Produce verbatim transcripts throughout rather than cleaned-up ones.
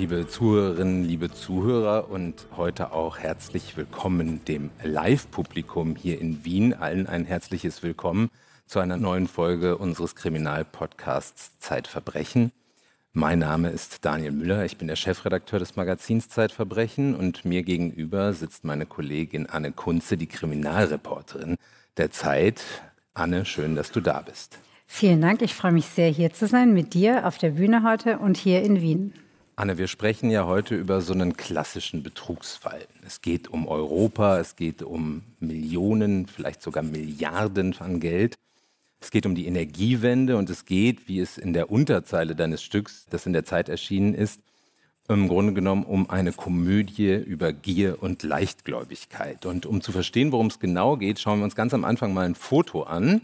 Liebe Zuhörerinnen, liebe Zuhörer und heute auch herzlich willkommen dem Live-Publikum hier in Wien. Allen ein herzliches Willkommen zu einer neuen Folge unseres Kriminalpodcasts ZEIT Verbrechen. Mein Name ist Daniel Müller, ich bin der Chefredakteur des Magazins ZEIT Verbrechen und mir gegenüber sitzt meine Kollegin Anne Kunze, die Kriminalreporterin der ZEIT. Anne, schön, dass du da bist. Vielen Dank, ich freue mich sehr, hier zu sein mit dir auf der Bühne heute und hier in Wien. Anne, wir sprechen ja heute über so einen klassischen Betrugsfall. Es geht um Europa, es geht um Millionen, vielleicht sogar Milliarden an Geld. Es geht um die Energiewende und es geht, wie es in der Unterzeile deines Stücks, das in der ZEIT erschienen ist, im Grunde genommen um eine Komödie über Gier und Leichtgläubigkeit. Und um zu verstehen, worum es genau geht, schauen wir uns ganz am Anfang mal ein Foto an.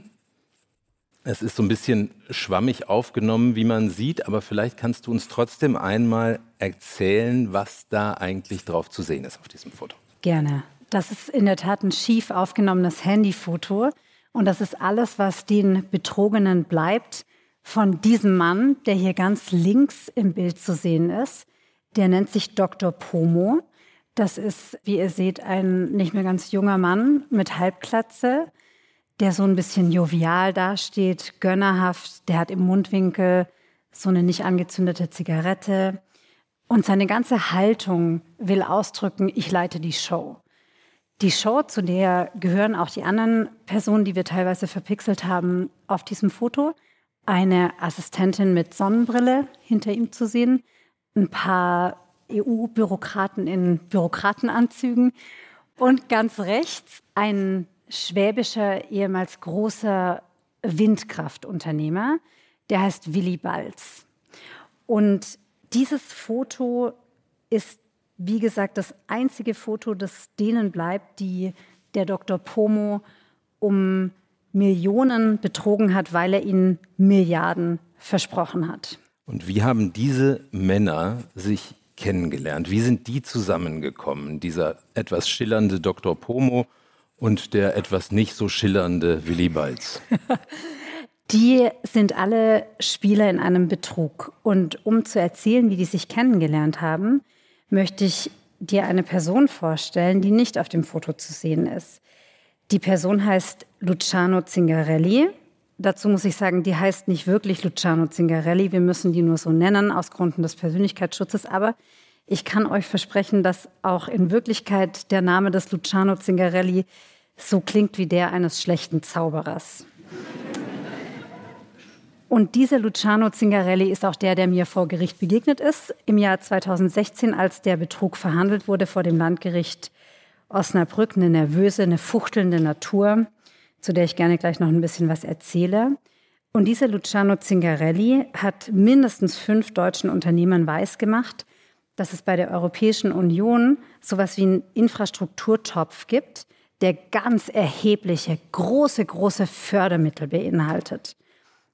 Es ist so ein bisschen schwammig aufgenommen, wie man sieht, aber vielleicht kannst du uns trotzdem einmal erzählen, was da eigentlich drauf zu sehen ist auf diesem Foto. Gerne. Das ist in der Tat ein schief aufgenommenes Handyfoto und das ist alles, was den Betrogenen bleibt von diesem Mann, der hier ganz links im Bild zu sehen ist. Der nennt sich Doktor Pomo. Das ist, wie ihr seht, ein nicht mehr ganz junger Mann mit Halbglatze, der so ein bisschen jovial dasteht, gönnerhaft. Der hat im Mundwinkel so eine nicht angezündete Zigarette. Und seine ganze Haltung will ausdrücken, ich leite die Show. Die Show, zu der gehören auch die anderen Personen, die wir teilweise verpixelt haben auf diesem Foto. Eine Assistentin mit Sonnenbrille hinter ihm zu sehen. Ein paar E U-Bürokraten in Bürokratenanzügen. Und ganz rechts ein schwäbischer, ehemals großer Windkraftunternehmer, der heißt Willy Balz. Und dieses Foto ist, wie gesagt, das einzige Foto, das denen bleibt, die der Doktor Pomo um Millionen betrogen hat, weil er ihnen Milliarden versprochen hat. Und wie haben diese Männer sich kennengelernt? Wie sind die zusammengekommen? Dieser etwas schillernde Doktor Pomo und der etwas nicht so schillernde Willy Balz. Die sind alle Spieler in einem Betrug. Und um zu erzählen, wie die sich kennengelernt haben, möchte ich dir eine Person vorstellen, die nicht auf dem Foto zu sehen ist. Die Person heißt Luciano Zingarelli. Dazu muss ich sagen, die heißt nicht wirklich Luciano Zingarelli. Wir müssen die nur so nennen, aus Gründen des Persönlichkeitsschutzes. Aber ich kann euch versprechen, dass auch in Wirklichkeit der Name des Luciano Zingarelli so klingt wie der eines schlechten Zauberers. Und dieser Luciano Zingarelli ist auch der, der mir vor Gericht begegnet ist, im Jahr zweitausendsechzehn, als der Betrug verhandelt wurde vor dem Landgericht Osnabrück. Eine nervöse, eine fuchtelnde Natur, zu der ich gerne gleich noch ein bisschen was erzähle. Und dieser Luciano Zingarelli hat mindestens fünf deutschen Unternehmern weisgemacht, dass es bei der Europäischen Union sowas wie einen Infrastrukturtopf gibt, der ganz erhebliche, große, große Fördermittel beinhaltet.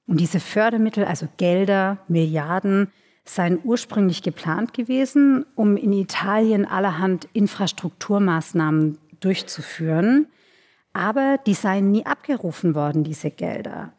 Und diese Fördermittel, also Gelder, Milliarden, seien ursprünglich geplant gewesen, um in Italien allerhand Infrastrukturmaßnahmen durchzuführen. Aber die seien nie abgerufen worden, diese Gelder.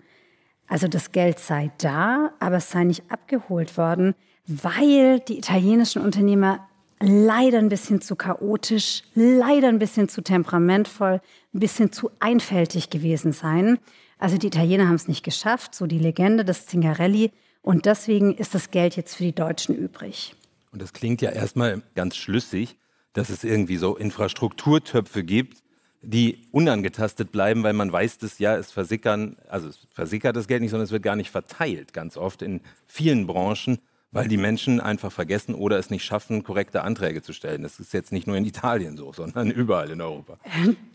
Also das Geld sei da, aber es sei nicht abgeholt worden, weil die italienischen Unternehmer leider ein bisschen zu chaotisch, leider ein bisschen zu temperamentvoll, ein bisschen zu einfältig gewesen seien. Also die Italiener haben es nicht geschafft, so die Legende des Zingarelli. Und deswegen ist das Geld jetzt für die Deutschen übrig. Und das klingt ja erstmal ganz schlüssig, dass es irgendwie so Infrastrukturtöpfe gibt, die unangetastet bleiben, weil man weiß, dass ja, es versickern, also es versickert das Geld nicht, sondern es wird gar nicht verteilt, ganz oft in vielen Branchen, weil die Menschen einfach vergessen oder es nicht schaffen, korrekte Anträge zu stellen. Das ist jetzt nicht nur in Italien so, sondern überall in Europa.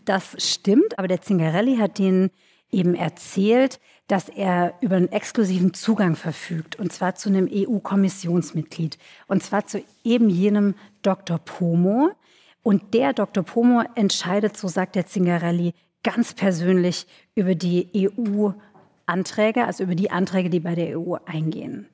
Das stimmt, aber der Zingarelli hat denen eben erzählt, dass er über einen exklusiven Zugang verfügt, und zwar zu einem E U-Kommissionsmitglied, und zwar zu eben jenem Doktor Pomo. Und der Doktor Pomo entscheidet, so sagt der Zingarelli, ganz persönlich über die E U-Anträge, also über die Anträge, die bei der E U eingehen.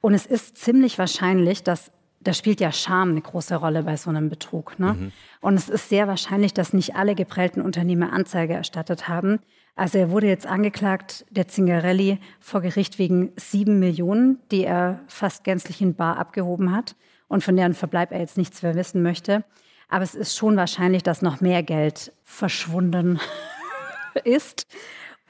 Und es ist ziemlich wahrscheinlich, dass, da spielt ja Scham eine große Rolle bei so einem Betrug, ne? Mhm. Und es ist sehr wahrscheinlich, dass nicht alle geprellten Unternehmer Anzeige erstattet haben. Also er wurde jetzt angeklagt, der Zingarelli, vor Gericht wegen sieben Millionen, die er fast gänzlich in bar abgehoben hat. und von deren Verbleib er jetzt nichts mehr wissen möchte. Aber es ist schon wahrscheinlich, dass noch mehr Geld verschwunden ist.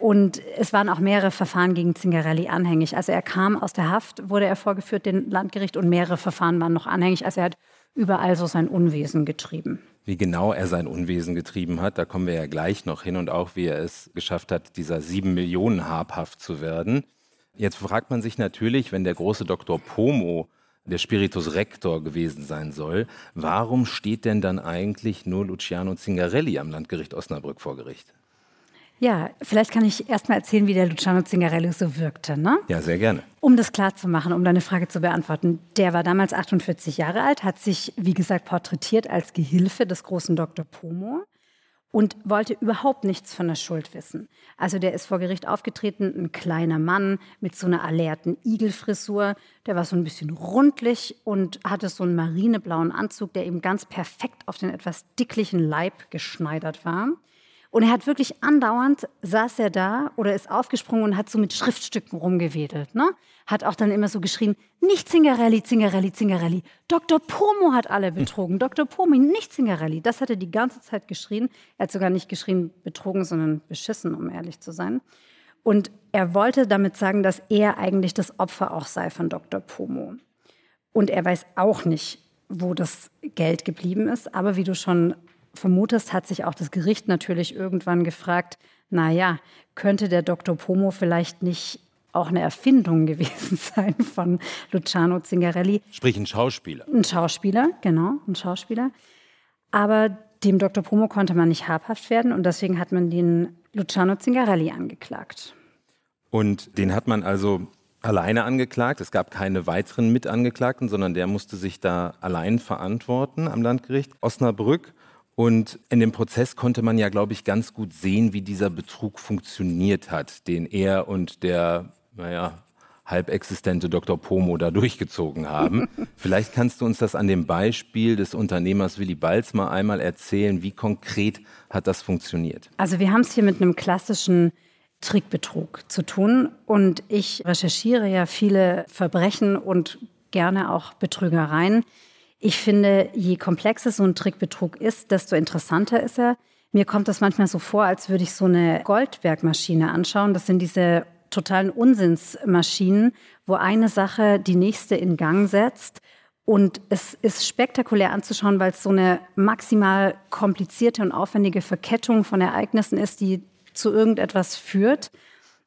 Und es waren auch mehrere Verfahren gegen Zingarelli anhängig. Also er kam aus der Haft, wurde er vorgeführt, dem Landgericht, und mehrere Verfahren waren noch anhängig. Also er hat überall so sein Unwesen getrieben. Wie genau er sein Unwesen getrieben hat, da kommen wir ja gleich noch hin, und auch wie er es geschafft hat, dieser sieben Millionen habhaft zu werden. Jetzt fragt man sich natürlich, wenn der große Doktor Pomo der Spiritus Rector gewesen sein soll, warum steht denn dann eigentlich nur Luciano Zingarelli am Landgericht Osnabrück vor Gericht? Ja, vielleicht kann ich erst mal erzählen, wie der Luciano Zingarelli so wirkte, ne? Ja, sehr gerne. Um das klar zu machen, um deine Frage zu beantworten. Der war damals achtundvierzig Jahre alt, hat sich, wie gesagt, porträtiert als Gehilfe des großen Doktor Pomo und wollte überhaupt nichts von der Schuld wissen. Also der ist vor Gericht aufgetreten, ein kleiner Mann mit so einer alerten Igelfrisur. Der war so ein bisschen rundlich und hatte so einen marineblauen Anzug, der eben ganz perfekt auf den etwas dicklichen Leib geschneidert war. Und er hat wirklich andauernd, saß er da oder ist aufgesprungen und hat so mit Schriftstücken rumgewedelt, ne? Hat auch dann immer so geschrien, nicht Zingarelli, Zingarelli, Zingarelli. Doktor Pomo hat alle betrogen, Doktor Pomo, nicht Zingarelli. Das hat er die ganze Zeit geschrien. Er hat sogar nicht geschrien betrogen, sondern beschissen, um ehrlich zu sein. Und er wollte damit sagen, dass er eigentlich das Opfer auch sei von Doktor Pomo. Und er weiß auch nicht, wo das Geld geblieben ist. Aber wie du schon vermutest, hat sich auch das Gericht natürlich irgendwann gefragt, naja, könnte der Doktor Pomo vielleicht nicht auch eine Erfindung gewesen sein von Luciano Zingarelli? Sprich ein Schauspieler. Ein Schauspieler, genau, ein Schauspieler. Aber dem Doktor Pomo konnte man nicht habhaft werden, und deswegen hat man den Luciano Zingarelli angeklagt. Und den hat man also alleine angeklagt? Es gab keine weiteren Mitangeklagten, sondern der musste sich da allein verantworten am Landgericht Osnabrück. Und in dem Prozess konnte man ja, glaube ich, ganz gut sehen, wie dieser Betrug funktioniert hat, den er und der, naja, halbexistente Doktor Pomo da durchgezogen haben. Vielleicht kannst du uns das an dem Beispiel des Unternehmers Willy Balz mal einmal erzählen. Wie konkret hat das funktioniert? Also wir haben es hier mit einem klassischen Trickbetrug zu tun. Und ich recherchiere ja viele Verbrechen und gerne auch Betrügereien. Ich finde, je komplexer so ein Trickbetrug ist, desto interessanter ist er. Mir kommt das manchmal so vor, als würde ich so eine Goldbergmaschine anschauen. Das sind diese totalen Unsinnsmaschinen, wo eine Sache die nächste in Gang setzt. Und es ist spektakulär anzuschauen, weil es so eine maximal komplizierte und aufwendige Verkettung von Ereignissen ist, die zu irgendetwas führt.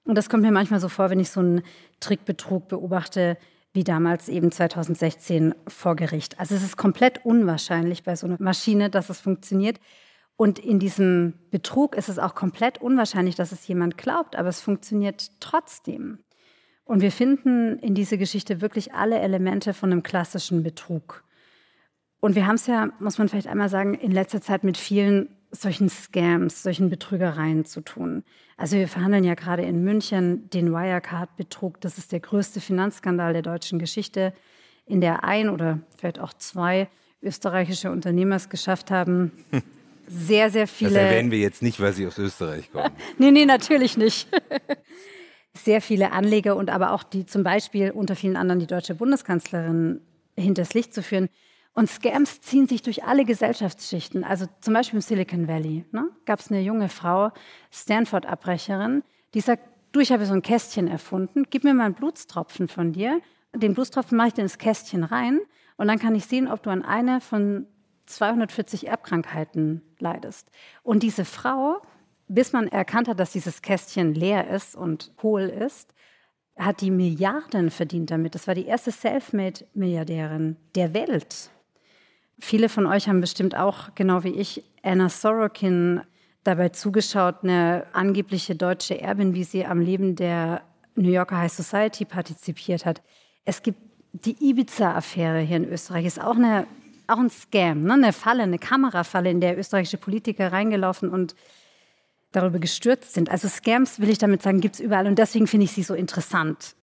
Und das kommt mir manchmal so vor, wenn ich so einen Trickbetrug beobachte, wie damals eben zweitausendsechzehn vor Gericht. Also es ist komplett unwahrscheinlich bei so einer Maschine, dass es funktioniert. Und in diesem Betrug ist es auch komplett unwahrscheinlich, dass es jemand glaubt, aber es funktioniert trotzdem. Und wir finden in dieser Geschichte wirklich alle Elemente von einem klassischen Betrug. Und wir haben es ja, muss man vielleicht einmal sagen, in letzter Zeit mit vielen solchen Scams, solchen Betrügereien zu tun. Also wir verhandeln ja gerade in München den Wirecard-Betrug. Das ist der größte Finanzskandal der deutschen Geschichte, in der ein oder vielleicht auch zwei österreichische Unternehmer es geschafft haben, sehr, sehr viele... Das erwähnen wir jetzt nicht, weil sie aus Österreich kommen. nee, nee, natürlich nicht. Sehr viele Anleger und aber auch die zum Beispiel unter vielen anderen die deutsche Bundeskanzlerin hinters Licht zu führen. Und Scams ziehen sich durch alle Gesellschaftsschichten. Also zum Beispiel im Silicon Valley, ne, gab es eine junge Frau, Stanford-Abbrecherin, die sagt, du, ich habe so ein Kästchen erfunden, gib mir mal einen Blutstropfen von dir. Den Blutstropfen mache ich ins Kästchen rein und dann kann ich sehen, ob du an einer von zweihundertvierzig Erbkrankheiten leidest. Und diese Frau, bis man erkannt hat, dass dieses Kästchen leer ist und hohl ist, hat die Milliarden verdient damit. Das war die erste Selfmade-Milliardärin der Welt. Viele von euch haben bestimmt auch, genau wie ich, Anna Sorokin dabei zugeschaut, eine angebliche deutsche Erbin, wie sie am Leben der New Yorker High Society partizipiert hat. Es gibt die Ibiza-Affäre hier in Österreich. Ist auch, eine, auch ein Scam, ne? Eine Falle, eine Kamerafalle, in der österreichische Politiker reingelaufen und darüber gestürzt sind. Also Scams, will ich damit sagen, gibt es überall. Und deswegen finde ich sie so interessant.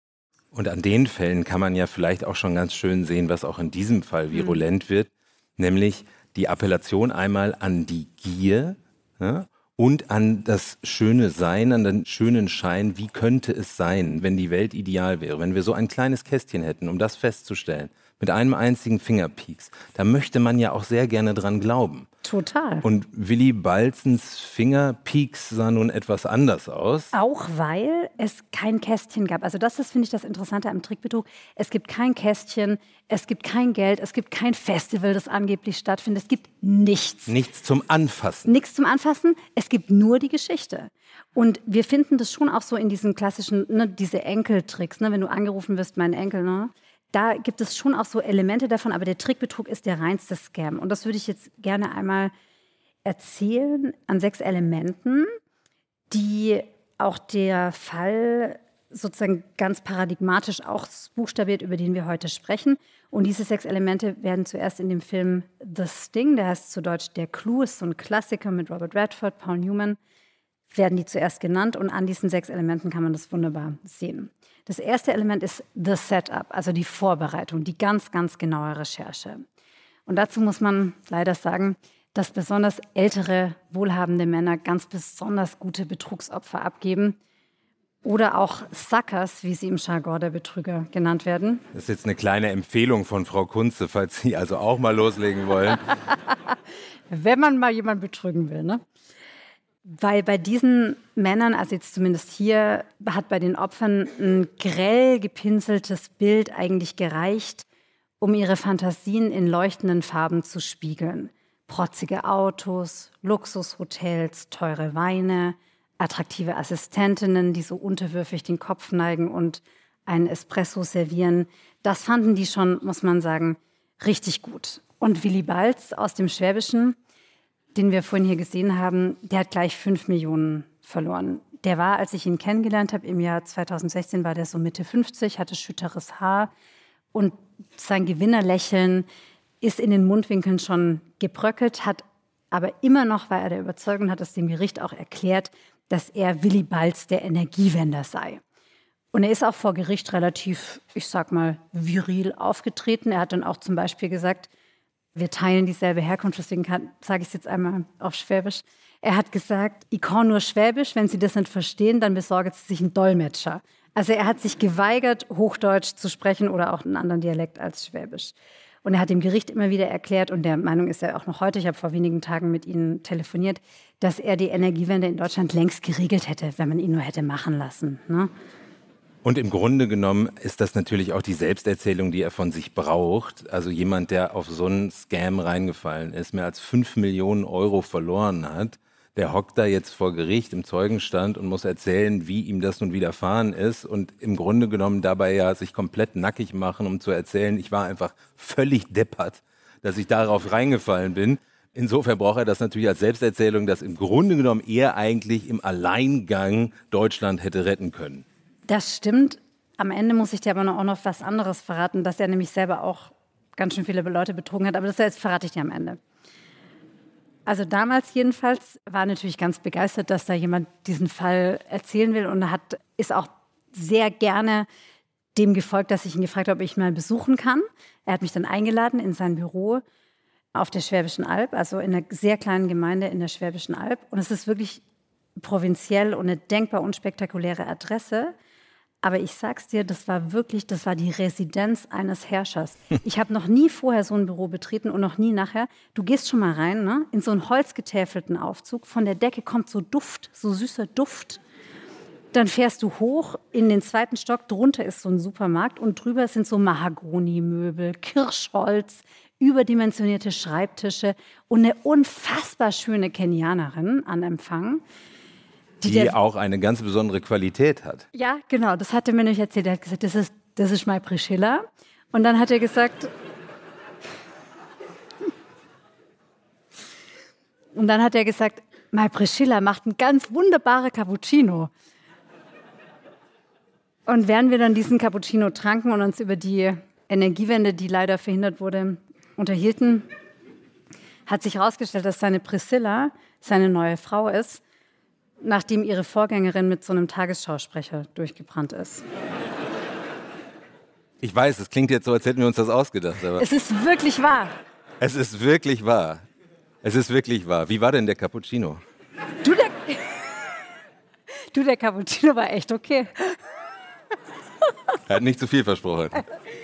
Und an den Fällen kann man ja vielleicht auch schon ganz schön sehen, was auch in diesem Fall virulent mhm. wird. Nämlich die Appellation einmal an die Gier, ja, und an das schöne Sein, an den schönen Schein. Wie könnte es sein, wenn die Welt ideal wäre, wenn wir so ein kleines Kästchen hätten, um das festzustellen? mit einem einzigen Fingerpieks. Da möchte man ja auch sehr gerne dran glauben. Total. Und Willy Balzens Fingerpieks sah nun etwas anders aus. Auch weil es kein Kästchen gab. Also das ist, finde ich, das Interessante am Trickbetrug. Es gibt kein Kästchen, es gibt kein Geld, es gibt kein Festival, das angeblich stattfindet. Es gibt nichts. Nichts zum Anfassen. Nichts zum Anfassen. Es gibt nur die Geschichte. Und wir finden das schon auch so in diesen klassischen, ne, diese Enkeltricks, ne, wenn du angerufen wirst, mein Enkel, ne? Da gibt es schon auch so Elemente davon, aber der Trickbetrug ist der reinste Scam. Und das würde ich jetzt gerne einmal erzählen an sechs Elementen, die auch der Fall sozusagen ganz paradigmatisch auch buchstabiert, über den wir heute sprechen. Und diese sechs Elemente werden zuerst in dem Film The Sting, der heißt zu Deutsch Der Clou, ist so ein Klassiker mit Robert Redford, Paul Newman, werden die zuerst genannt und an diesen sechs Elementen kann man das wunderbar sehen. Das erste Element ist the Setup, also die Vorbereitung, die ganz, ganz genaue Recherche. Und dazu muss man leider sagen, dass besonders ältere, wohlhabende Männer ganz besonders gute Betrugsopfer abgeben oder auch Suckers, wie sie im Jargon der Betrüger genannt werden. Das ist jetzt eine kleine Empfehlung von Frau Kunze, falls Sie also auch mal loslegen wollen. Wenn man mal jemanden betrügen will, ne? Weil bei diesen Männern, also jetzt zumindest hier, hat bei den Opfern ein grell gepinseltes Bild eigentlich gereicht, um ihre Fantasien in leuchtenden Farben zu spiegeln. Protzige Autos, Luxushotels, teure Weine, attraktive Assistentinnen, die so unterwürfig den Kopf neigen und einen Espresso servieren. Das fanden die schon, muss man sagen, richtig gut. Und Willy Balz aus dem Schwäbischen, den wir vorhin hier gesehen haben, der hat gleich fünf Millionen verloren. Der war, als ich ihn kennengelernt habe, im Jahr zweitausendsechzehn war der so Mitte fünfzig, hatte schütteres Haar und sein Gewinnerlächeln ist in den Mundwinkeln schon gebröckelt, hat aber immer noch, weil er der Überzeugung hat, aus dem Gericht auch erklärt, dass er Willy Balz der Energiewender sei. Und er ist auch vor Gericht relativ, ich sag mal, viril aufgetreten. Er hat dann auch zum Beispiel gesagt, wir teilen dieselbe Herkunft, deswegen sage ich es jetzt einmal auf Schwäbisch. Er hat gesagt, ich kann nur Schwäbisch, wenn Sie das nicht verstehen, dann besorgen Sie sich einen Dolmetscher. Also er hat sich geweigert, Hochdeutsch zu sprechen oder auch einen anderen Dialekt als Schwäbisch. Und er hat dem Gericht immer wieder erklärt, und der Meinung ist er auch noch heute, ich habe vor wenigen Tagen mit Ihnen telefoniert, dass er die Energiewende in Deutschland längst geregelt hätte, wenn man ihn nur hätte machen lassen, ne? Und im Grunde genommen ist das natürlich auch die Selbsterzählung, die er von sich braucht. Also jemand, der auf so einen Scam reingefallen ist, mehr als fünf Millionen Euro verloren hat, der hockt da jetzt vor Gericht im Zeugenstand und muss erzählen, wie ihm das nun widerfahren ist und im Grunde genommen dabei ja sich komplett nackig machen, um zu erzählen, ich war einfach völlig deppert, dass ich darauf reingefallen bin. Insofern braucht er das natürlich als Selbsterzählung, dass im Grunde genommen er eigentlich im Alleingang Deutschland hätte retten können. Das stimmt. Am Ende muss ich dir aber auch noch was anderes verraten, dass er nämlich selber auch ganz schön viele Leute betrogen hat. Aber das jetzt verrate ich dir am Ende. Also damals jedenfalls war natürlich ganz begeistert, dass da jemand diesen Fall erzählen will und hat, ist auch sehr gerne dem gefolgt, dass ich ihn gefragt habe, ob ich ihn mal besuchen kann. Er hat mich dann eingeladen in sein Büro auf der Schwäbischen Alb, also in einer sehr kleinen Gemeinde in der Schwäbischen Alb. Und es ist wirklich provinziell und eine denkbar unspektakuläre Adresse. Aber ich sag's dir, das war wirklich, das war die Residenz eines Herrschers. Ich habe noch nie vorher so ein Büro betreten und noch nie nachher. Du gehst schon mal rein, ne? In so einen holzgetäfelten Aufzug. Von der Decke kommt so Duft, so süßer Duft. Dann fährst du hoch in den zweiten Stock. Drunter ist so ein Supermarkt und drüber sind so Mahagonimöbel, Kirschholz, überdimensionierte Schreibtische und eine unfassbar schöne Kenianerin an Empfang. Die, die auch eine ganz besondere Qualität hat. Ja, genau, das hat er mir nämlich erzählt. Er hat gesagt, das ist, das ist meine Priscilla. Und dann hat er gesagt... Und dann hat er gesagt, meine Priscilla macht einen ganz wunderbaren Cappuccino. Und während wir dann diesen Cappuccino tranken und uns über die Energiewende, die leider verhindert wurde, unterhielten, hat sich herausgestellt, dass seine Priscilla seine neue Frau ist, nachdem ihre Vorgängerin mit so einem Tagesschausprecher durchgebrannt ist. Ich weiß, es klingt jetzt so, als hätten wir uns das ausgedacht. Aber es ist wirklich wahr. Es ist wirklich wahr. Es ist wirklich wahr. Wie war denn der Cappuccino? Du, der, du, der Cappuccino war echt okay. Er hat nicht zu viel versprochen.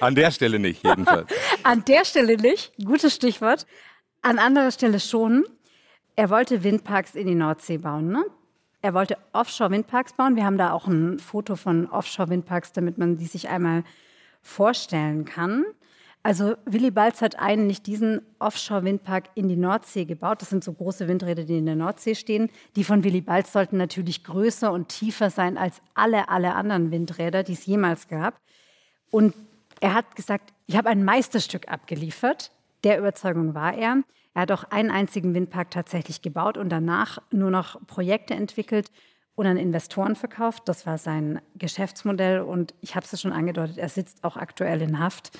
An der Stelle nicht, jedenfalls. An der Stelle nicht, gutes Stichwort. An anderer Stelle schon. Er wollte Windparks in die Nordsee bauen, ne? Er wollte Offshore-Windparks bauen. Wir haben da auch ein Foto von Offshore-Windparks, damit man die sich einmal vorstellen kann. Also Willy Balz hat einen, nicht diesen Offshore-Windpark in die Nordsee gebaut. Das sind so große Windräder, die in der Nordsee stehen. Die von Willy Balz sollten natürlich größer und tiefer sein als alle, alle anderen Windräder, die es jemals gab. Und er hat gesagt, ich habe ein Meisterstück abgeliefert. Der Überzeugung war er. Er hat auch einen einzigen Windpark tatsächlich gebaut und danach nur noch Projekte entwickelt und an Investoren verkauft. Das war sein Geschäftsmodell und ich habe es ja schon angedeutet, er sitzt auch aktuell in Haft.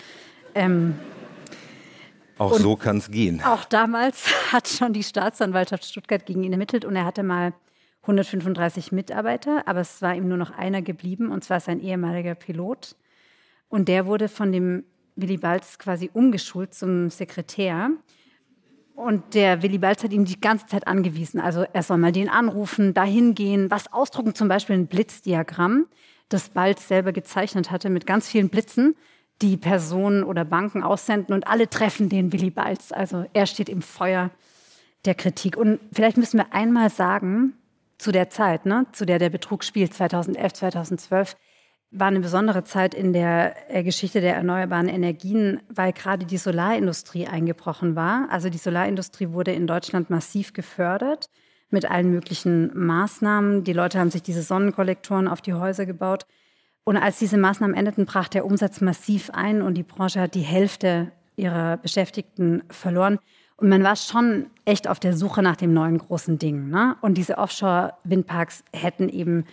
Ähm, auch so kann es gehen. Auch damals hat schon die Staatsanwaltschaft Stuttgart gegen ihn ermittelt und er hatte mal hundertfünfunddreißig Mitarbeiter, aber es war ihm nur noch einer geblieben und zwar sein ehemaliger Pilot. Und der wurde von dem Willy Balz quasi umgeschult zum Sekretär. Und der Willy Balz hat ihm die ganze Zeit angewiesen. Also er soll mal den anrufen, dahin gehen, was ausdrucken, zum Beispiel ein Blitzdiagramm, das Balz selber gezeichnet hatte mit ganz vielen Blitzen, die Personen oder Banken aussenden und alle treffen den Willy Balz. Also er steht im Feuer der Kritik. Und vielleicht müssen wir einmal sagen, zu der Zeit, ne, zu der der Betrug spielt, zweitausendelf, zweitausendzwölf, war eine besondere Zeit in der Geschichte der erneuerbaren Energien, weil gerade die Solarindustrie eingebrochen war. Also die Solarindustrie wurde in Deutschland massiv gefördert mit allen möglichen Maßnahmen. Die Leute haben sich diese Sonnenkollektoren auf die Häuser gebaut. Und als diese Maßnahmen endeten, brach der Umsatz massiv ein und die Branche hat die Hälfte ihrer Beschäftigten verloren. Und man war schon echt auf der Suche nach dem neuen großen Ding, ne? Und diese Offshore-Windparks hätten eben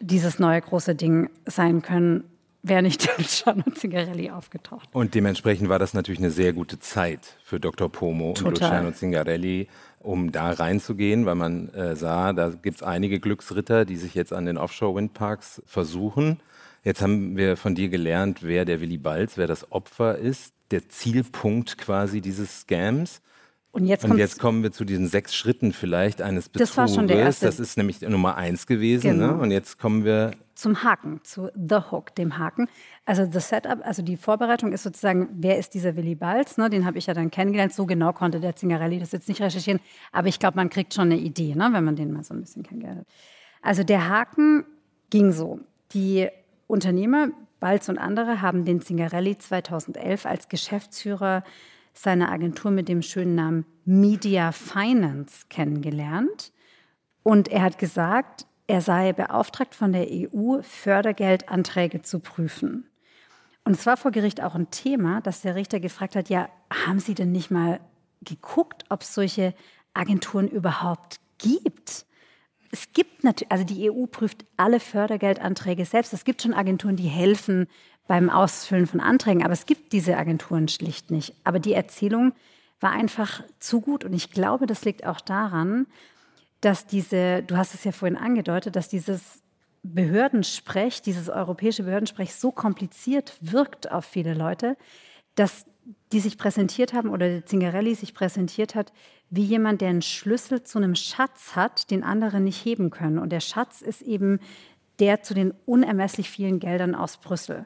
dieses neue große Ding sein können, wäre nicht Luciano Zingarelli aufgetaucht. Und dementsprechend war das natürlich eine sehr gute Zeit für Doktor Pomo Total. und Luciano Zingarelli, um da reinzugehen, weil man äh, sah, da gibt es einige Glücksritter, die sich jetzt an den Offshore-Windparks versuchen. Jetzt haben wir von dir gelernt, wer der Willy Balz, wer das Opfer ist, der Zielpunkt quasi dieses Scams. Und jetzt, und jetzt kommen wir zu diesen sechs Schritten vielleicht eines Betruges. Das war schon der erste. Das ist nämlich Nummer eins gewesen. Genau. Ne? Und jetzt kommen wir zum Haken, zu The Hook, dem Haken. Also das Setup, also die Vorbereitung ist sozusagen, wer ist dieser Willy Balz? Ne? Den habe ich ja dann kennengelernt. So genau konnte der Zingarelli das jetzt nicht recherchieren. Aber ich glaube, man kriegt schon eine Idee, ne? Wenn man den mal so ein bisschen kennengelernt hat. Also der Haken ging so. Die Unternehmer, Balz und andere, haben den Zingarelli zweitausendelf als Geschäftsführer seine Agentur mit dem schönen Namen Media Finance kennengelernt. Und er hat gesagt, er sei beauftragt von der E U, Fördergeldanträge zu prüfen. Und es war vor Gericht auch ein Thema, dass der Richter gefragt hat, ja, haben Sie denn nicht mal geguckt, ob es solche Agenturen überhaupt gibt? Es gibt natürlich, also die E U prüft alle Fördergeldanträge selbst. Es gibt schon Agenturen, die helfen beim Ausfüllen von Anträgen, aber es gibt diese Agenturen schlicht nicht. Aber die Erzählung war einfach zu gut und ich glaube, das liegt auch daran, dass diese, du hast es ja vorhin angedeutet, dass dieses Behördensprech, dieses europäische Behördensprech so kompliziert wirkt auf viele Leute, dass die sich präsentiert haben oder der Zingarelli sich präsentiert hat, wie jemand, der einen Schlüssel zu einem Schatz hat, den andere nicht heben können. Und der Schatz ist eben der zu den unermesslich vielen Geldern aus Brüssel.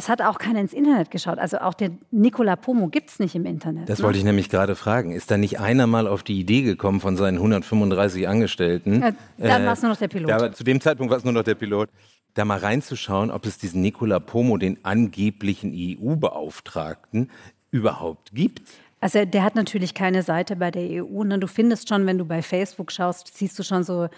Es hat auch keiner ins Internet geschaut. Also auch der Nicola Pomo gibt es nicht im Internet. Das ne? wollte ich nämlich gerade fragen. Ist da nicht einer mal auf die Idee gekommen von seinen hundertfünfunddreißig Angestellten? Ja, dann äh, war es nur noch der Pilot. Da, zu dem Zeitpunkt war es nur noch der Pilot. Da mal reinzuschauen, ob es diesen Nicola Pomo, den angeblichen E U-Beauftragten, überhaupt gibt. Also der hat natürlich keine Seite bei der E U. Ne? Du findest schon, wenn du bei Facebook schaust, siehst du schon so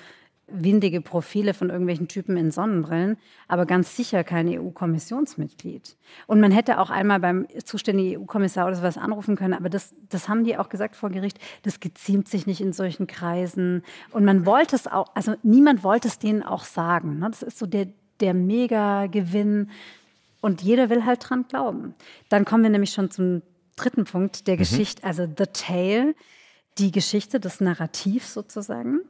windige Profile von irgendwelchen Typen in Sonnenbrillen, aber ganz sicher kein E U-Kommissionsmitglied. Und man hätte auch einmal beim zuständigen E U-Kommissar oder sowas anrufen können, aber das, das haben die auch gesagt vor Gericht, das geziemt sich nicht in solchen Kreisen. Und man wollte es auch, also niemand wollte es denen auch sagen. Ne? Das ist so der, der Mega-Gewinn und jeder will halt dran glauben. Dann kommen wir nämlich schon zum dritten Punkt der mhm. Geschichte, also The Tale, die Geschichte, das Narrativ sozusagen.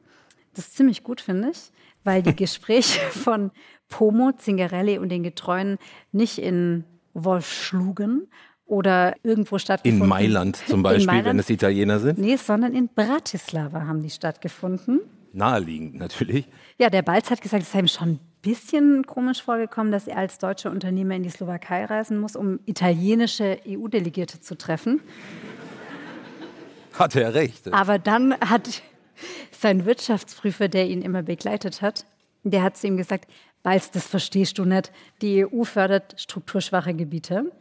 Das ist ziemlich gut, finde ich, weil die Gespräche von Pomo, Zingarelli und den Getreuen nicht in Wolfschlugen oder irgendwo stattgefunden. In Mailand zum Beispiel, Mailand, wenn es Italiener sind? Nee, sondern in Bratislava haben die stattgefunden. Naheliegend natürlich. Ja, der Balz hat gesagt, es sei ihm schon bisschen komisch vorgekommen, dass er als deutscher Unternehmer in die Slowakei reisen muss, um italienische E U-Delegierte zu treffen. Hatte er recht. Aber dann hat sein Wirtschaftsprüfer, der ihn immer begleitet hat, der hat zu ihm gesagt, Balz, das verstehst du nicht, die E U fördert strukturschwache Gebiete.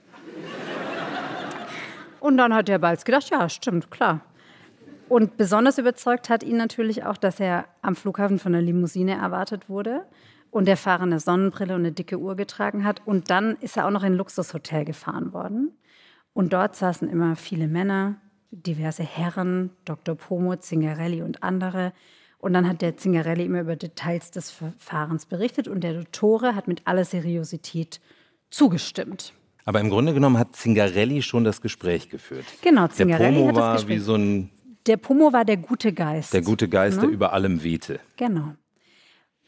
Und dann hat der Balz gedacht, ja, stimmt, klar. Und besonders überzeugt hat ihn natürlich auch, dass er am Flughafen von einer Limousine erwartet wurde und der Fahrer eine Sonnenbrille und eine dicke Uhr getragen hat. Und dann ist er auch noch in ein Luxushotel gefahren worden. Und dort saßen immer viele Männer, diverse Herren, Doktor Pomo, Zingarelli und andere. Und dann hat der Zingarelli immer über Details des Verfahrens berichtet und der Dottore hat mit aller Seriosität zugestimmt. Aber im Grunde genommen hat Zingarelli schon das Gespräch geführt. Genau, Zingarelli der Pomo hat das Gespräch. War wie so ein der Pomo war der gute Geist. Der gute Geist, ne? Der über allem wehte. Genau.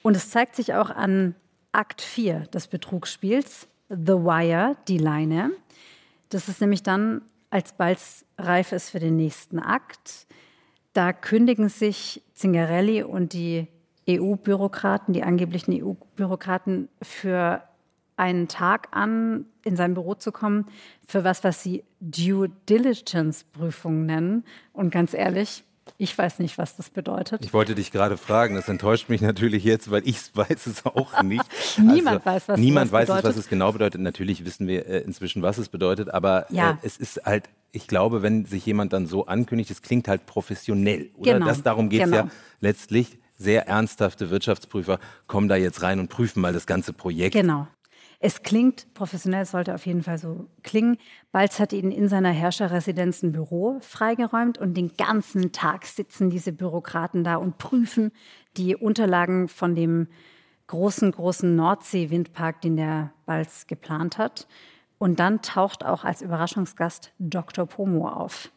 Und es zeigt sich auch an Akt vier des Betrugsspiels, The Wire, die Leine. Das ist nämlich dann, als Balz reif ist für den nächsten Akt. Da kündigen sich Zingarelli und die E U-Bürokraten, die angeblichen E U-Bürokraten, für einen Tag an, in sein Büro zu kommen, für was, was sie Due Diligence-Prüfung nennen. Und ganz ehrlich, ich weiß nicht, was das bedeutet. Ich wollte dich gerade fragen, das enttäuscht mich natürlich jetzt, weil ich weiß es auch nicht. niemand also, weiß, was niemand weiß es, was es genau bedeutet. Natürlich wissen wir äh, inzwischen, was es bedeutet, aber ja. äh, es ist halt, ich glaube, wenn sich jemand dann so ankündigt, es klingt halt professionell, oder? Genau. Das, darum geht es genau. Ja letztlich. Sehr ernsthafte Wirtschaftsprüfer kommen da jetzt rein und prüfen mal das ganze Projekt. Genau. Es klingt professionell, es sollte auf jeden Fall so klingen. Balz hat ihnen in seiner Herrscherresidenz ein Büro freigeräumt und den ganzen Tag sitzen diese Bürokraten da und prüfen die Unterlagen von dem großen, großen Nordsee-Windpark, den der Balz geplant hat. Und dann taucht auch als Überraschungsgast Doktor Pomo auf.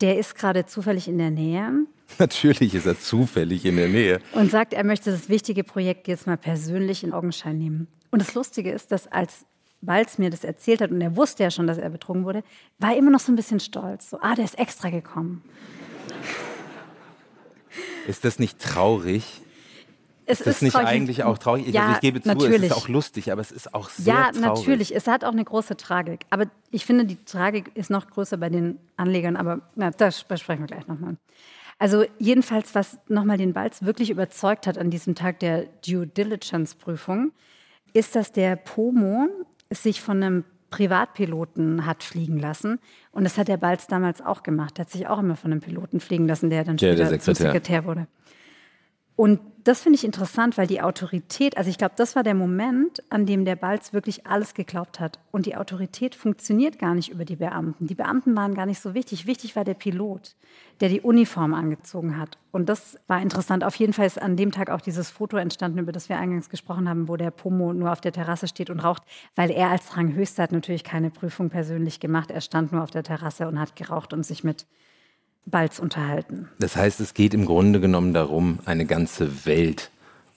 Der ist gerade zufällig in der Nähe. Natürlich ist er zufällig in der Nähe. Und sagt, er möchte das wichtige Projekt jetzt mal persönlich in Augenschein nehmen. Und das Lustige ist, dass als Balz mir das erzählt hat, und er wusste ja schon, dass er betrogen wurde, war er immer noch so ein bisschen stolz. So, ah, der ist extra gekommen. Ist das nicht traurig? Es ist das ist nicht traurig. Eigentlich auch traurig? Ja, also ich gebe zu, natürlich. Es ist auch lustig, aber es ist auch sehr ja, traurig. Ja, natürlich. Es hat auch eine große Tragik. Aber ich finde, die Tragik ist noch größer bei den Anlegern. Aber na, das besprechen wir gleich nochmal. Also jedenfalls, was nochmal den Balz wirklich überzeugt hat an diesem Tag der Due Diligence-Prüfung, ist, dass der Pomo sich von einem Privatpiloten hat fliegen lassen. Und das hat der Balz damals auch gemacht. Der hat sich auch immer von einem Piloten fliegen lassen, der dann später der Sekretär. zum Sekretär wurde. Und das finde ich interessant, weil die Autorität, also ich glaube, das war der Moment, an dem der Balz wirklich alles geglaubt hat. Und die Autorität funktioniert gar nicht über die Beamten. Die Beamten waren gar nicht so wichtig. Wichtig war der Pilot, der die Uniform angezogen hat. Und das war interessant. Auf jeden Fall ist an dem Tag auch dieses Foto entstanden, über das wir eingangs gesprochen haben, wo der Pomo nur auf der Terrasse steht und raucht, weil er als Ranghöchster hat natürlich keine Prüfung persönlich gemacht. Er stand nur auf der Terrasse und hat geraucht und sich mit Balz unterhalten. Das heißt, es geht im Grunde genommen darum, eine ganze Welt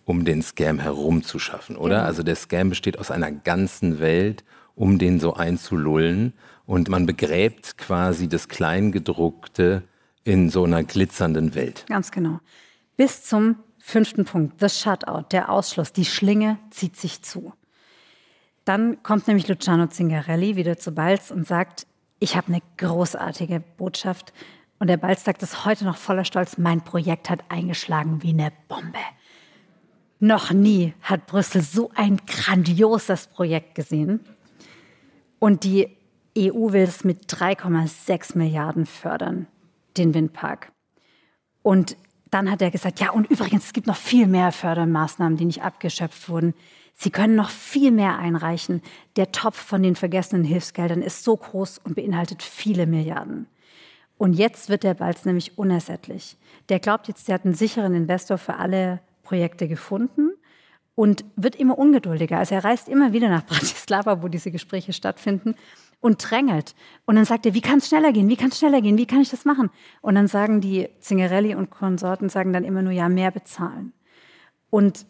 um den Scam herum zu schaffen, oder? Genau. Also der Scam besteht aus einer ganzen Welt, um den so einzulullen. Und man begräbt quasi das Kleingedruckte in so einer glitzernden Welt. Ganz genau. Bis zum fünften Punkt, the Shutout, der Ausschluss, die Schlinge zieht sich zu. Dann kommt nämlich Luciano Zingarelli wieder zu Balz und sagt, ich habe eine großartige Botschaft. Und der Balz sagt es heute noch voller Stolz, mein Projekt hat eingeschlagen wie eine Bombe. Noch nie hat Brüssel so ein grandioses Projekt gesehen. Und die E U will es mit drei Komma sechs Milliarden fördern, den Windpark. Und dann hat er gesagt, ja und übrigens, es gibt noch viel mehr Fördermaßnahmen, die nicht abgeschöpft wurden. Sie können noch viel mehr einreichen. Der Topf von den vergessenen Hilfsgeldern ist so groß und beinhaltet viele Milliarden. Und jetzt wird der Balz nämlich unersättlich. Der glaubt jetzt, der hat einen sicheren Investor für alle Projekte gefunden und wird immer ungeduldiger. Also er reist immer wieder nach Bratislava, wo diese Gespräche stattfinden und drängelt. Und dann sagt er, wie kann es schneller gehen, wie kann es schneller gehen, wie kann ich das machen? Und dann sagen die Zingarelli und Konsorten, sagen dann immer nur, ja, mehr bezahlen. Und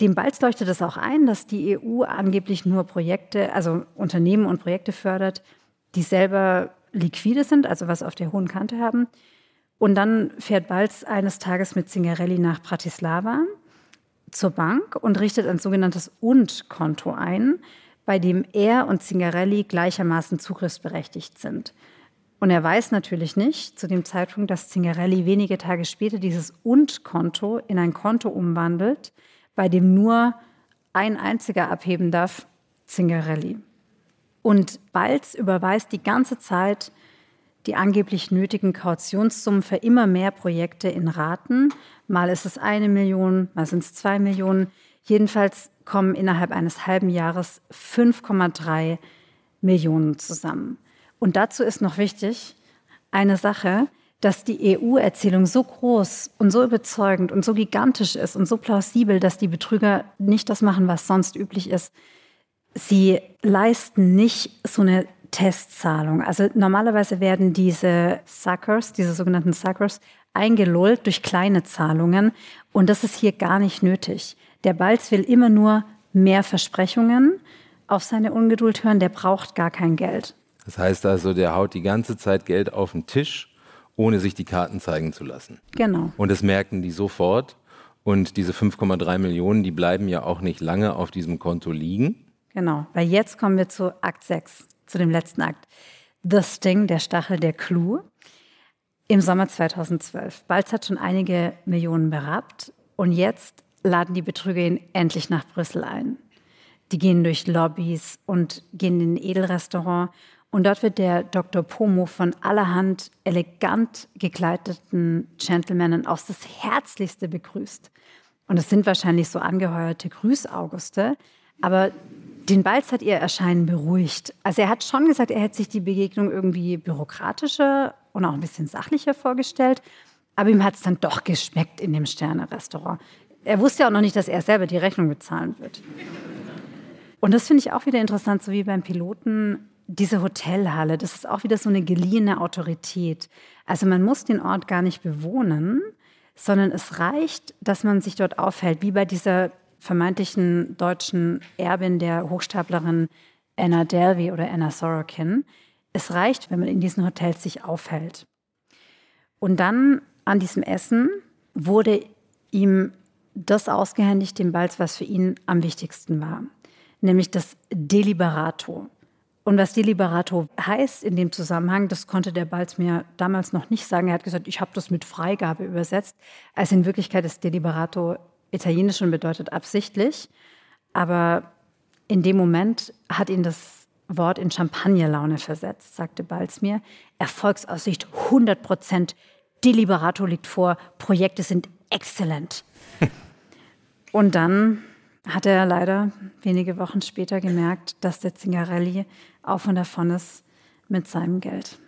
dem Balz leuchtet es auch ein, dass die E U angeblich nur Projekte, also Unternehmen und Projekte fördert, die selber liquide sind, also was auf der hohen Kante haben. Und dann fährt Balz eines Tages mit Zingarelli nach Bratislava zur Bank und richtet ein sogenanntes Und-Konto ein, bei dem er und Zingarelli gleichermaßen zugriffsberechtigt sind. Und er weiß natürlich nicht zu dem Zeitpunkt, dass Zingarelli wenige Tage später dieses Und-Konto in ein Konto umwandelt, bei dem nur ein einziger abheben darf, Zingarelli. Und Balz überweist die ganze Zeit die angeblich nötigen Kautionssummen für immer mehr Projekte in Raten. Mal ist es eine Million, mal sind es zwei Millionen. Jedenfalls kommen innerhalb eines halben Jahres fünf Komma drei Millionen zusammen. Und dazu ist noch wichtig eine Sache, dass die E U-Erzählung so groß und so überzeugend und so gigantisch ist und so plausibel, dass die Betrüger nicht das machen, was sonst üblich ist. Sie leisten nicht so eine Testzahlung. Also normalerweise werden diese Suckers, diese sogenannten Suckers, eingelullt durch kleine Zahlungen. Und das ist hier gar nicht nötig. Der Balz will immer nur mehr Versprechungen auf seine Ungeduld hören. Der braucht gar kein Geld. Das heißt also, der haut die ganze Zeit Geld auf den Tisch, ohne sich die Karten zeigen zu lassen. Genau. Und das merken die sofort. Und diese fünf Komma drei Millionen, die bleiben ja auch nicht lange auf diesem Konto liegen. Genau, weil jetzt kommen wir zu Akt sechs, zu dem letzten Akt. The Sting, der Stachel, der Clou. Im Sommer zweitausendzwölf. Balz hat schon einige Millionen berappt. Und jetzt laden die Betrüger ihn endlich nach Brüssel ein. Die gehen durch Lobbys und gehen in ein Edelrestaurant. Und dort wird der Doktor Pomo von allerhand elegant gekleideten Gentlemannen aufs Herzlichste begrüßt. Und es sind wahrscheinlich so angeheuerte Grüßauguste. Aber den Balz hat ihr Erscheinen beruhigt. Also er hat schon gesagt, er hätte sich die Begegnung irgendwie bürokratischer und auch ein bisschen sachlicher vorgestellt. Aber ihm hat es dann doch geschmeckt in dem Sterne-Restaurant. Er wusste ja auch noch nicht, dass er selber die Rechnung bezahlen wird. Und das finde ich auch wieder interessant, so wie beim Piloten. Diese Hotelhalle, das ist auch wieder so eine geliehene Autorität. Also man muss den Ort gar nicht bewohnen, sondern es reicht, dass man sich dort aufhält, wie bei dieser vermeintlichen deutschen Erbin der Hochstaplerin Anna Delvey oder Anna Sorokin. Es reicht, wenn man in diesen Hotels sich aufhält. Und dann an diesem Essen wurde ihm das ausgehändigt, dem Balz, was für ihn am wichtigsten war, nämlich das Deliberato. Und was Deliberato heißt in dem Zusammenhang, das konnte der Balz mir damals noch nicht sagen. Er hat gesagt, ich habe das mit Freigabe übersetzt. Also in Wirklichkeit ist Deliberato italienisch und bedeutet absichtlich. Aber in dem Moment hat ihn das Wort in Champagnerlaune versetzt, sagte Balz mir. Erfolgsaussicht hundert Prozent. Deliberato liegt vor. Projekte sind exzellent. Und dann hat er leider wenige Wochen später gemerkt, dass der Zingarelli auf und davon ist mit seinem Geld.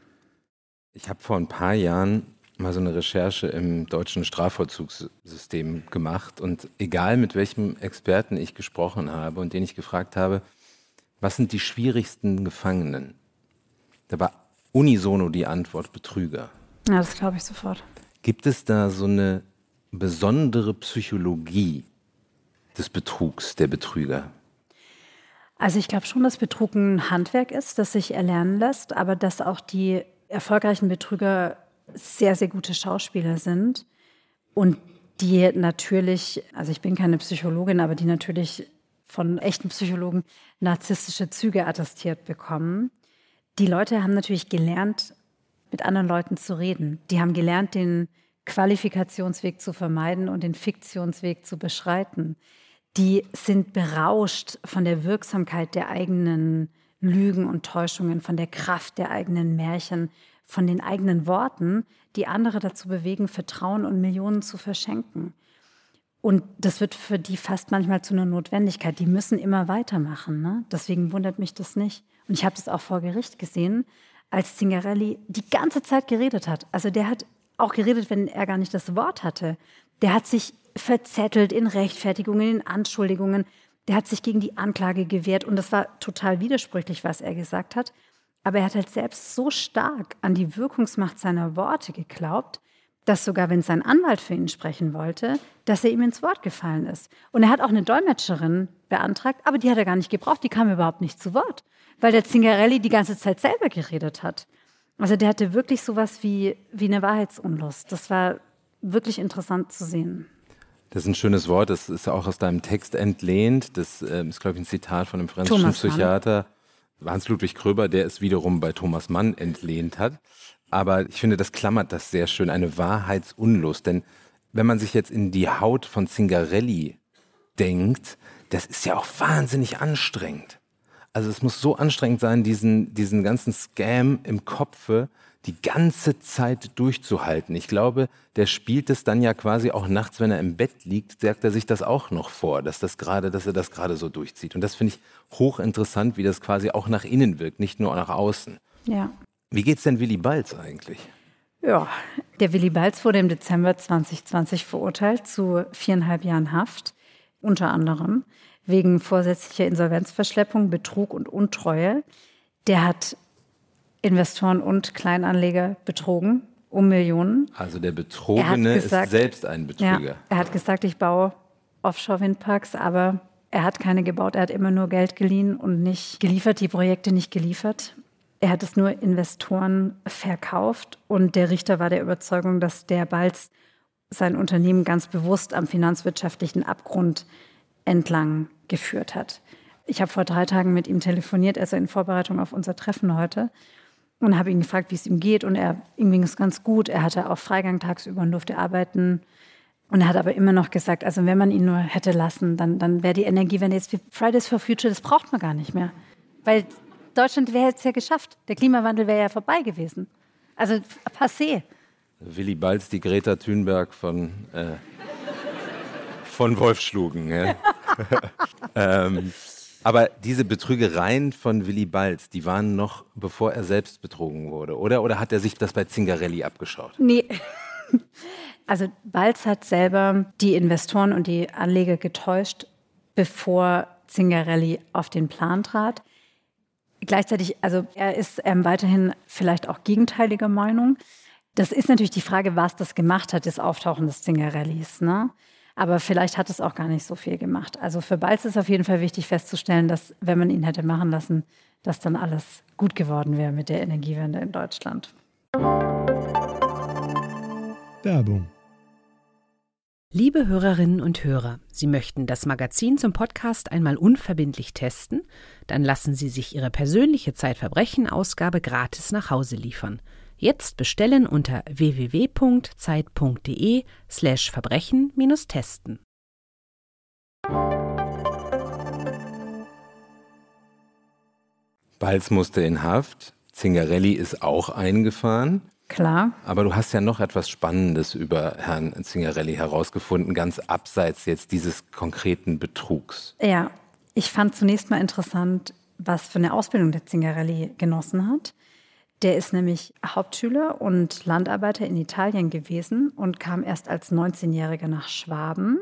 Ich habe vor ein paar Jahren mal so eine Recherche im deutschen Strafvollzugssystem gemacht. Und egal mit welchem Experten ich gesprochen habe und den ich gefragt habe, was sind die schwierigsten Gefangenen? Da war unisono die Antwort Betrüger. Ja, das glaube ich sofort. Gibt es da so eine besondere Psychologie des Betrugs, der Betrüger? Also ich glaube schon, dass Betrug ein Handwerk ist, das sich erlernen lässt, aber dass auch die erfolgreichen Betrüger sehr, sehr gute Schauspieler sind und die natürlich, also ich bin keine Psychologin, aber die natürlich von echten Psychologen narzisstische Züge attestiert bekommen. Die Leute haben natürlich gelernt, mit anderen Leuten zu reden. Die haben gelernt, den Qualifikationsweg zu vermeiden und den Fiktionsweg zu beschreiten. Die sind berauscht von der Wirksamkeit der eigenen Lügen und Täuschungen, von der Kraft der eigenen Märchen, von den eigenen Worten, die andere dazu bewegen, Vertrauen und Millionen zu verschenken. Und das wird für die fast manchmal zu einer Notwendigkeit. Die müssen immer weitermachen, ne? Deswegen wundert mich das nicht. Und ich habe das auch vor Gericht gesehen, als Zingarelli die ganze Zeit geredet hat. Also der hat auch geredet, wenn er gar nicht das Wort hatte. Der hat sich verzettelt in Rechtfertigungen, in Anschuldigungen. Der hat sich gegen die Anklage gewehrt. Und das war total widersprüchlich, was er gesagt hat. Aber er hat halt selbst so stark an die Wirkungsmacht seiner Worte geglaubt, dass sogar, wenn sein Anwalt für ihn sprechen wollte, dass er ihm ins Wort gefallen ist. Und er hat auch eine Dolmetscherin beantragt, aber die hat er gar nicht gebraucht. Die kam überhaupt nicht zu Wort, weil der Zingarelli die ganze Zeit selber geredet hat. Also der hatte wirklich sowas wie, wie eine Wahrheitsunlust. Das war wirklich interessant zu sehen. Das ist ein schönes Wort, das ist auch aus deinem Text entlehnt. Das äh, ist, glaube ich, ein Zitat von einem französischen Psychiater, Hans-Ludwig Kröber, der es wiederum bei Thomas Mann entlehnt hat. Aber ich finde, das klammert das sehr schön, eine Wahrheitsunlust. Denn wenn man sich jetzt in die Haut von Zingarelli denkt, das ist ja auch wahnsinnig anstrengend. Also es muss so anstrengend sein, diesen, diesen ganzen Scam im Kopfe die ganze Zeit durchzuhalten. Ich glaube, der spielt es dann ja quasi auch nachts, wenn er im Bett liegt, sagt er sich das auch noch vor, dass, das grade, dass er das gerade so durchzieht. Und das finde ich hochinteressant, wie das quasi auch nach innen wirkt, nicht nur nach außen. Ja. Wie geht's denn Willy Balz eigentlich? Ja, der Willy Balz wurde im Dezember zwanzig zwanzig verurteilt zu viereinhalb Jahren Haft, unter anderem wegen vorsätzlicher Insolvenzverschleppung, Betrug und Untreue. Der hat Investoren und Kleinanleger betrogen um Millionen. Also der Betrogene gesagt, ist selbst ein Betrüger. Ja, er hat gesagt, ich baue Offshore-Windparks, aber er hat keine gebaut. Er hat immer nur Geld geliehen und nicht geliefert, die Projekte nicht geliefert. Er hat es nur Investoren verkauft. Und der Richter war der Überzeugung, dass der Balz sein Unternehmen ganz bewusst am finanzwirtschaftlichen Abgrund entlang geführt hat. Ich habe vor drei Tagen mit ihm telefoniert, also in Vorbereitung auf unser Treffen heute, und habe ihn gefragt, wie es ihm geht. Und er, ihm ging es ganz gut. Er hatte auch Freigang tagsüber und durfte arbeiten. Und er hat aber immer noch gesagt, also wenn man ihn nur hätte lassen, dann, dann wäre die Energiewende jetzt wie Fridays for Future, das braucht man gar nicht mehr. Weil Deutschland wäre jetzt ja geschafft. Der Klimawandel wäre ja vorbei gewesen. Also passé. Willy Balz, die Greta Thunberg von, äh, von Wolfschlugen. Ja. ähm, aber diese Betrügereien von Willy Balz, die waren noch, bevor er selbst betrogen wurde, oder? Oder hat er sich das bei Zingarelli abgeschaut? Nee. Also Balz hat selber die Investoren und die Anleger getäuscht, bevor Zingarelli auf den Plan trat. Gleichzeitig, also er ist ähm, weiterhin vielleicht auch gegenteiliger Meinung. Das ist natürlich die Frage, was das gemacht hat, das Auftauchen des Zingarellis, ne? Aber vielleicht hat es auch gar nicht so viel gemacht. Also für Balz ist auf jeden Fall wichtig festzustellen, dass, wenn man ihn hätte machen lassen, dass dann alles gut geworden wäre mit der Energiewende in Deutschland. Werbung. Liebe Hörerinnen und Hörer, Sie möchten das Magazin zum Podcast einmal unverbindlich testen? Dann lassen Sie sich Ihre persönliche Zeitverbrechen-Ausgabe gratis nach Hause liefern. Jetzt bestellen unter www.zeit.de slash verbrechen-testen. Balz musste in Haft, Zingarelli ist auch eingefahren. Klar. Aber du hast ja noch etwas Spannendes über Herrn Zingarelli herausgefunden, ganz abseits jetzt dieses konkreten Betrugs. Ja, ich fand zunächst mal interessant, was für eine Ausbildung der Zingarelli genossen hat. Der ist nämlich Hauptschüler und Landarbeiter in Italien gewesen und kam erst als neunzehnjähriger nach Schwaben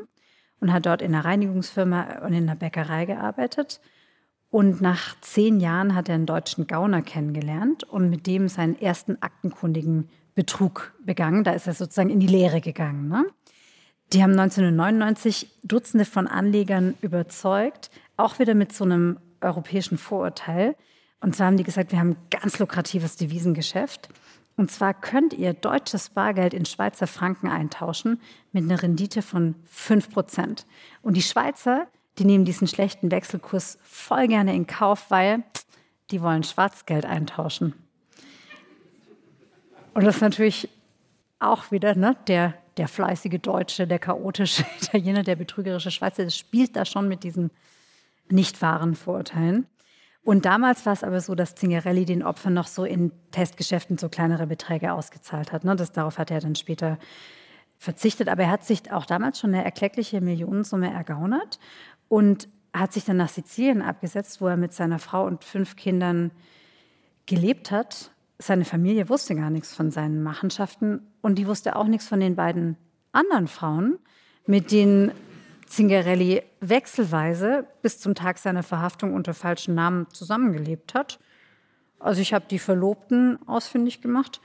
und hat dort in einer Reinigungsfirma und in einer Bäckerei gearbeitet. Und nach zehn Jahren hat er einen deutschen Gauner kennengelernt und mit dem seinen ersten aktenkundigen Betrug begangen. Da ist er sozusagen in die Lehre gegangen, ne? Die haben neunzehnhundertneunundneunzig Dutzende von Anlegern überzeugt, auch wieder mit so einem europäischen Vorurteil. Und zwar haben die gesagt, wir haben ein ganz lukratives Devisengeschäft. Und zwar könnt ihr deutsches Bargeld in Schweizer Franken eintauschen mit einer Rendite von fünf Prozent. Und die Schweizer, die nehmen diesen schlechten Wechselkurs voll gerne in Kauf, weil die wollen Schwarzgeld eintauschen. Und das ist natürlich auch wieder, ne, der, der fleißige Deutsche, der chaotische Italiener, der betrügerische Schweizer, das spielt da schon mit diesen nicht wahren Vorurteilen. Und damals war es aber so, dass Zingarelli den Opfern noch so in Testgeschäften so kleinere Beträge ausgezahlt hat, ne? Das, darauf hat er dann später verzichtet. Aber er hat sich auch damals schon eine erkleckliche Millionensumme ergaunert. Und hat sich dann nach Sizilien abgesetzt, wo er mit seiner Frau und fünf Kindern gelebt hat. Seine Familie wusste gar nichts von seinen Machenschaften. Und die wusste auch nichts von den beiden anderen Frauen, mit denen Zingarelli wechselweise bis zum Tag seiner Verhaftung unter falschen Namen zusammengelebt hat. Also ich habe die Verlobten ausfindig gemacht.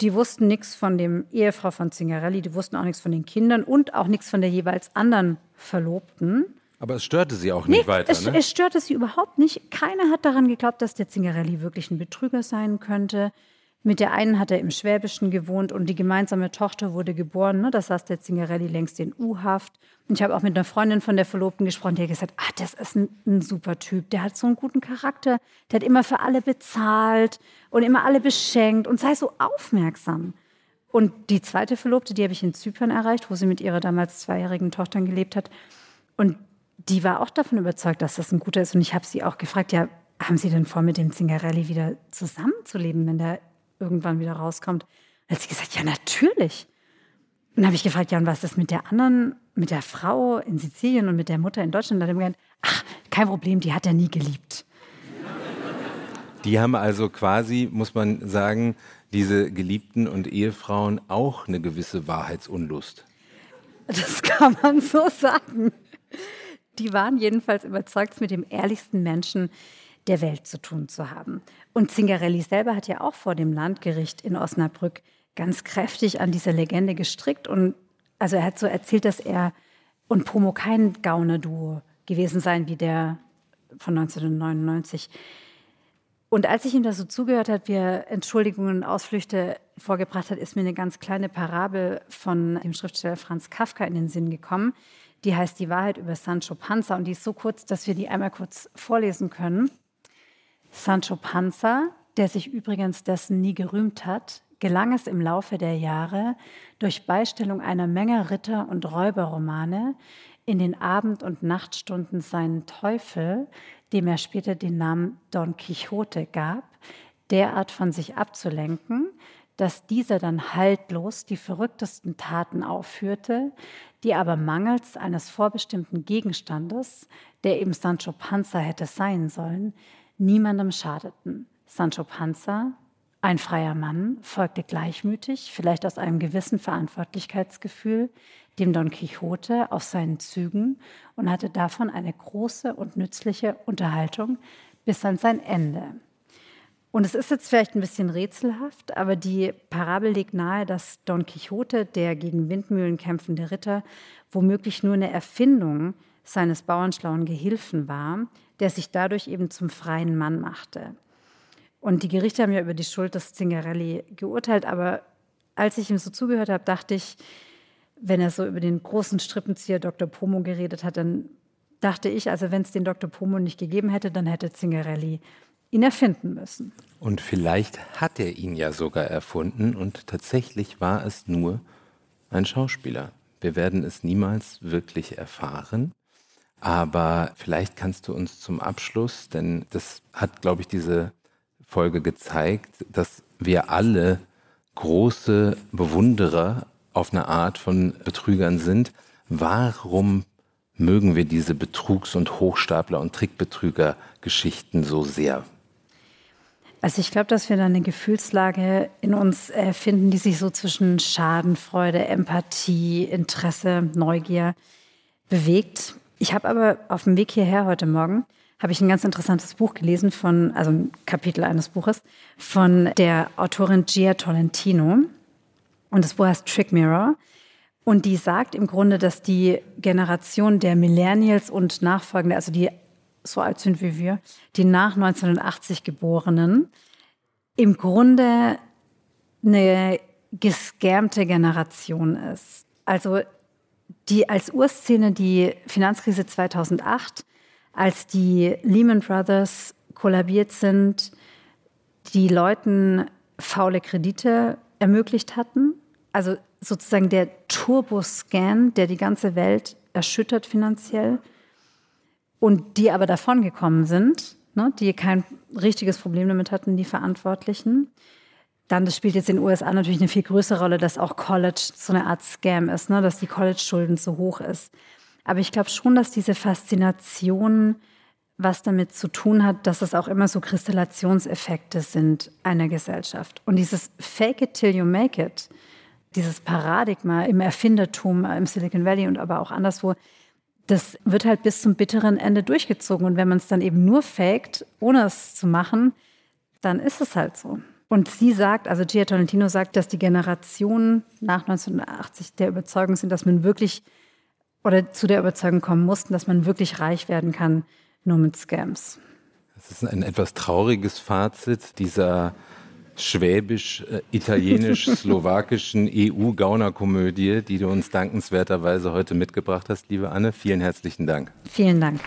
Die wussten nichts von dem Ehefrau von Zingarelli. Die wussten auch nichts von den Kindern und auch nichts von der jeweils anderen Verlobten. Aber es störte sie auch nicht nee, weiter, es, ne? Es störte sie überhaupt nicht. Keiner hat daran geglaubt, dass der Zingarelli wirklich ein Betrüger sein könnte. Mit der einen hat er im Schwäbischen gewohnt und die gemeinsame Tochter wurde geboren. Ne? Das saß der Zingarelli längst in U-Haft. Und ich habe auch mit einer Freundin von der Verlobten gesprochen, die hat gesagt, ah, das ist ein, ein super Typ, der hat so einen guten Charakter, der hat immer für alle bezahlt und immer alle beschenkt und sei so aufmerksam. Und die zweite Verlobte, die habe ich in Zypern erreicht, wo sie mit ihrer damals zweijährigen Tochter gelebt hat. Und die war auch davon überzeugt, dass das ein guter ist. Und ich habe sie auch gefragt, ja, haben Sie denn vor, mit dem Zingarelli wieder zusammenzuleben, wenn der irgendwann wieder rauskommt? Und hat sie gesagt, ja, natürlich. Und dann habe ich gefragt, ja, und was ist mit der anderen, mit der Frau in Sizilien und mit der Mutter in Deutschland? Und dann hat er gesagt, ach, kein Problem, die hat er nie geliebt. Die haben also quasi, muss man sagen, diese Geliebten und Ehefrauen auch eine gewisse Wahrheitsunlust. Das kann man so sagen. Die waren jedenfalls überzeugt, mit dem ehrlichsten Menschen der Welt zu tun zu haben. Und Zingarelli selber hat ja auch vor dem Landgericht in Osnabrück ganz kräftig an dieser Legende gestrickt. Und also er hat so erzählt, dass er und Pomo kein Gaunerduo gewesen seien wie der von neunzehnhundertneunundneunzig. Und als ich ihm das so zugehört habe, wie er Entschuldigungen und Ausflüchte vorgebracht hat, ist mir eine ganz kleine Parabel von dem Schriftsteller Franz Kafka in den Sinn gekommen. Die heißt Die Wahrheit über Sancho Panza und die ist so kurz, dass wir die einmal kurz vorlesen können. Sancho Panza, der sich übrigens dessen nie gerühmt hat, gelang es im Laufe der Jahre, durch Beistellung einer Menge Ritter- und Räuberromane in den Abend- und Nachtstunden seinen Teufel, dem er später den Namen Don Quixote gab, derart von sich abzulenken, dass dieser dann haltlos die verrücktesten Taten aufführte, die aber mangels eines vorbestimmten Gegenstandes, der eben Sancho Panza hätte sein sollen, niemandem schadeten. Sancho Panza, ein freier Mann, folgte gleichmütig, vielleicht aus einem gewissen Verantwortlichkeitsgefühl, dem Don Quixote auf seinen Zügen und hatte davon eine große und nützliche Unterhaltung bis an sein Ende. Und es ist jetzt vielleicht ein bisschen rätselhaft, aber die Parabel legt nahe, dass Don Quixote, der gegen Windmühlen kämpfende Ritter, womöglich nur eine Erfindung seines bauernschlauen Gehilfen war, der sich dadurch eben zum freien Mann machte. Und die Gerichte haben ja über die Schuld des Zingarelli geurteilt, aber als ich ihm so zugehört habe, dachte ich, wenn er so über den großen Strippenzieher Doktor Pomo geredet hat, dann dachte ich, also wenn es den Doktor Pomo nicht gegeben hätte, dann hätte Zingarelli ihn erfinden müssen. Und vielleicht hat er ihn ja sogar erfunden und tatsächlich war es nur ein Schauspieler. Wir werden es niemals wirklich erfahren. Aber vielleicht kannst du uns zum Abschluss, denn das hat, glaube ich, diese Folge gezeigt, dass wir alle große Bewunderer auf eine Art von Betrügern sind. Warum mögen wir diese Betrugs- und Hochstapler- und Trickbetrüger-Geschichten so sehr? Also ich glaube, dass wir da eine Gefühlslage in uns äh, finden, die sich so zwischen Schadenfreude, Empathie, Interesse, Neugier bewegt. Ich habe aber auf dem Weg hierher heute Morgen habe ich ein ganz interessantes Buch gelesen, von, also ein Kapitel eines Buches, von der Autorin Gia Tolentino. Und das Buch heißt Trick Mirror. Und die sagt im Grunde, dass die Generation der Millennials und Nachfolgende, also die so alt sind wie wir, die nach neunzehnhundertachtzig Geborenen, im Grunde eine gescammte Generation ist. Also die als Urszene die Finanzkrise zweitausendacht, als die Lehman Brothers kollabiert sind, die Leuten faule Kredite ermöglicht hatten. Also sozusagen der Turbo-Scan, der die ganze Welt erschüttert finanziell und die aber davongekommen sind, ne, die kein richtiges Problem damit hatten, die Verantwortlichen. Dann, das spielt jetzt in den U S A natürlich eine viel größere Rolle, dass auch College so eine Art Scam ist, ne, dass die College-Schulden so hoch ist. Aber ich glaube schon, dass diese Faszination was damit zu tun hat, dass es auch immer so Kristallationseffekte sind einer Gesellschaft. Und dieses Fake it till you make it, dieses Paradigma im Erfindertum, im Silicon Valley und aber auch anderswo, das wird halt bis zum bitteren Ende durchgezogen. Und wenn man es dann eben nur faked, ohne es zu machen, dann ist es halt so. Und sie sagt, also Gia Tolentino sagt, dass die Generationen nach neunzehnhundertachtzig der Überzeugung sind, dass man wirklich oder zu der Überzeugung kommen mussten, dass man wirklich reich werden kann, nur mit Scams. Das ist ein etwas trauriges Fazit dieser schwäbisch, äh, italienisch, slowakischen E U-Gaunerkomödie, die du uns dankenswerterweise heute mitgebracht hast, liebe Anne. Vielen herzlichen Dank. Vielen Dank.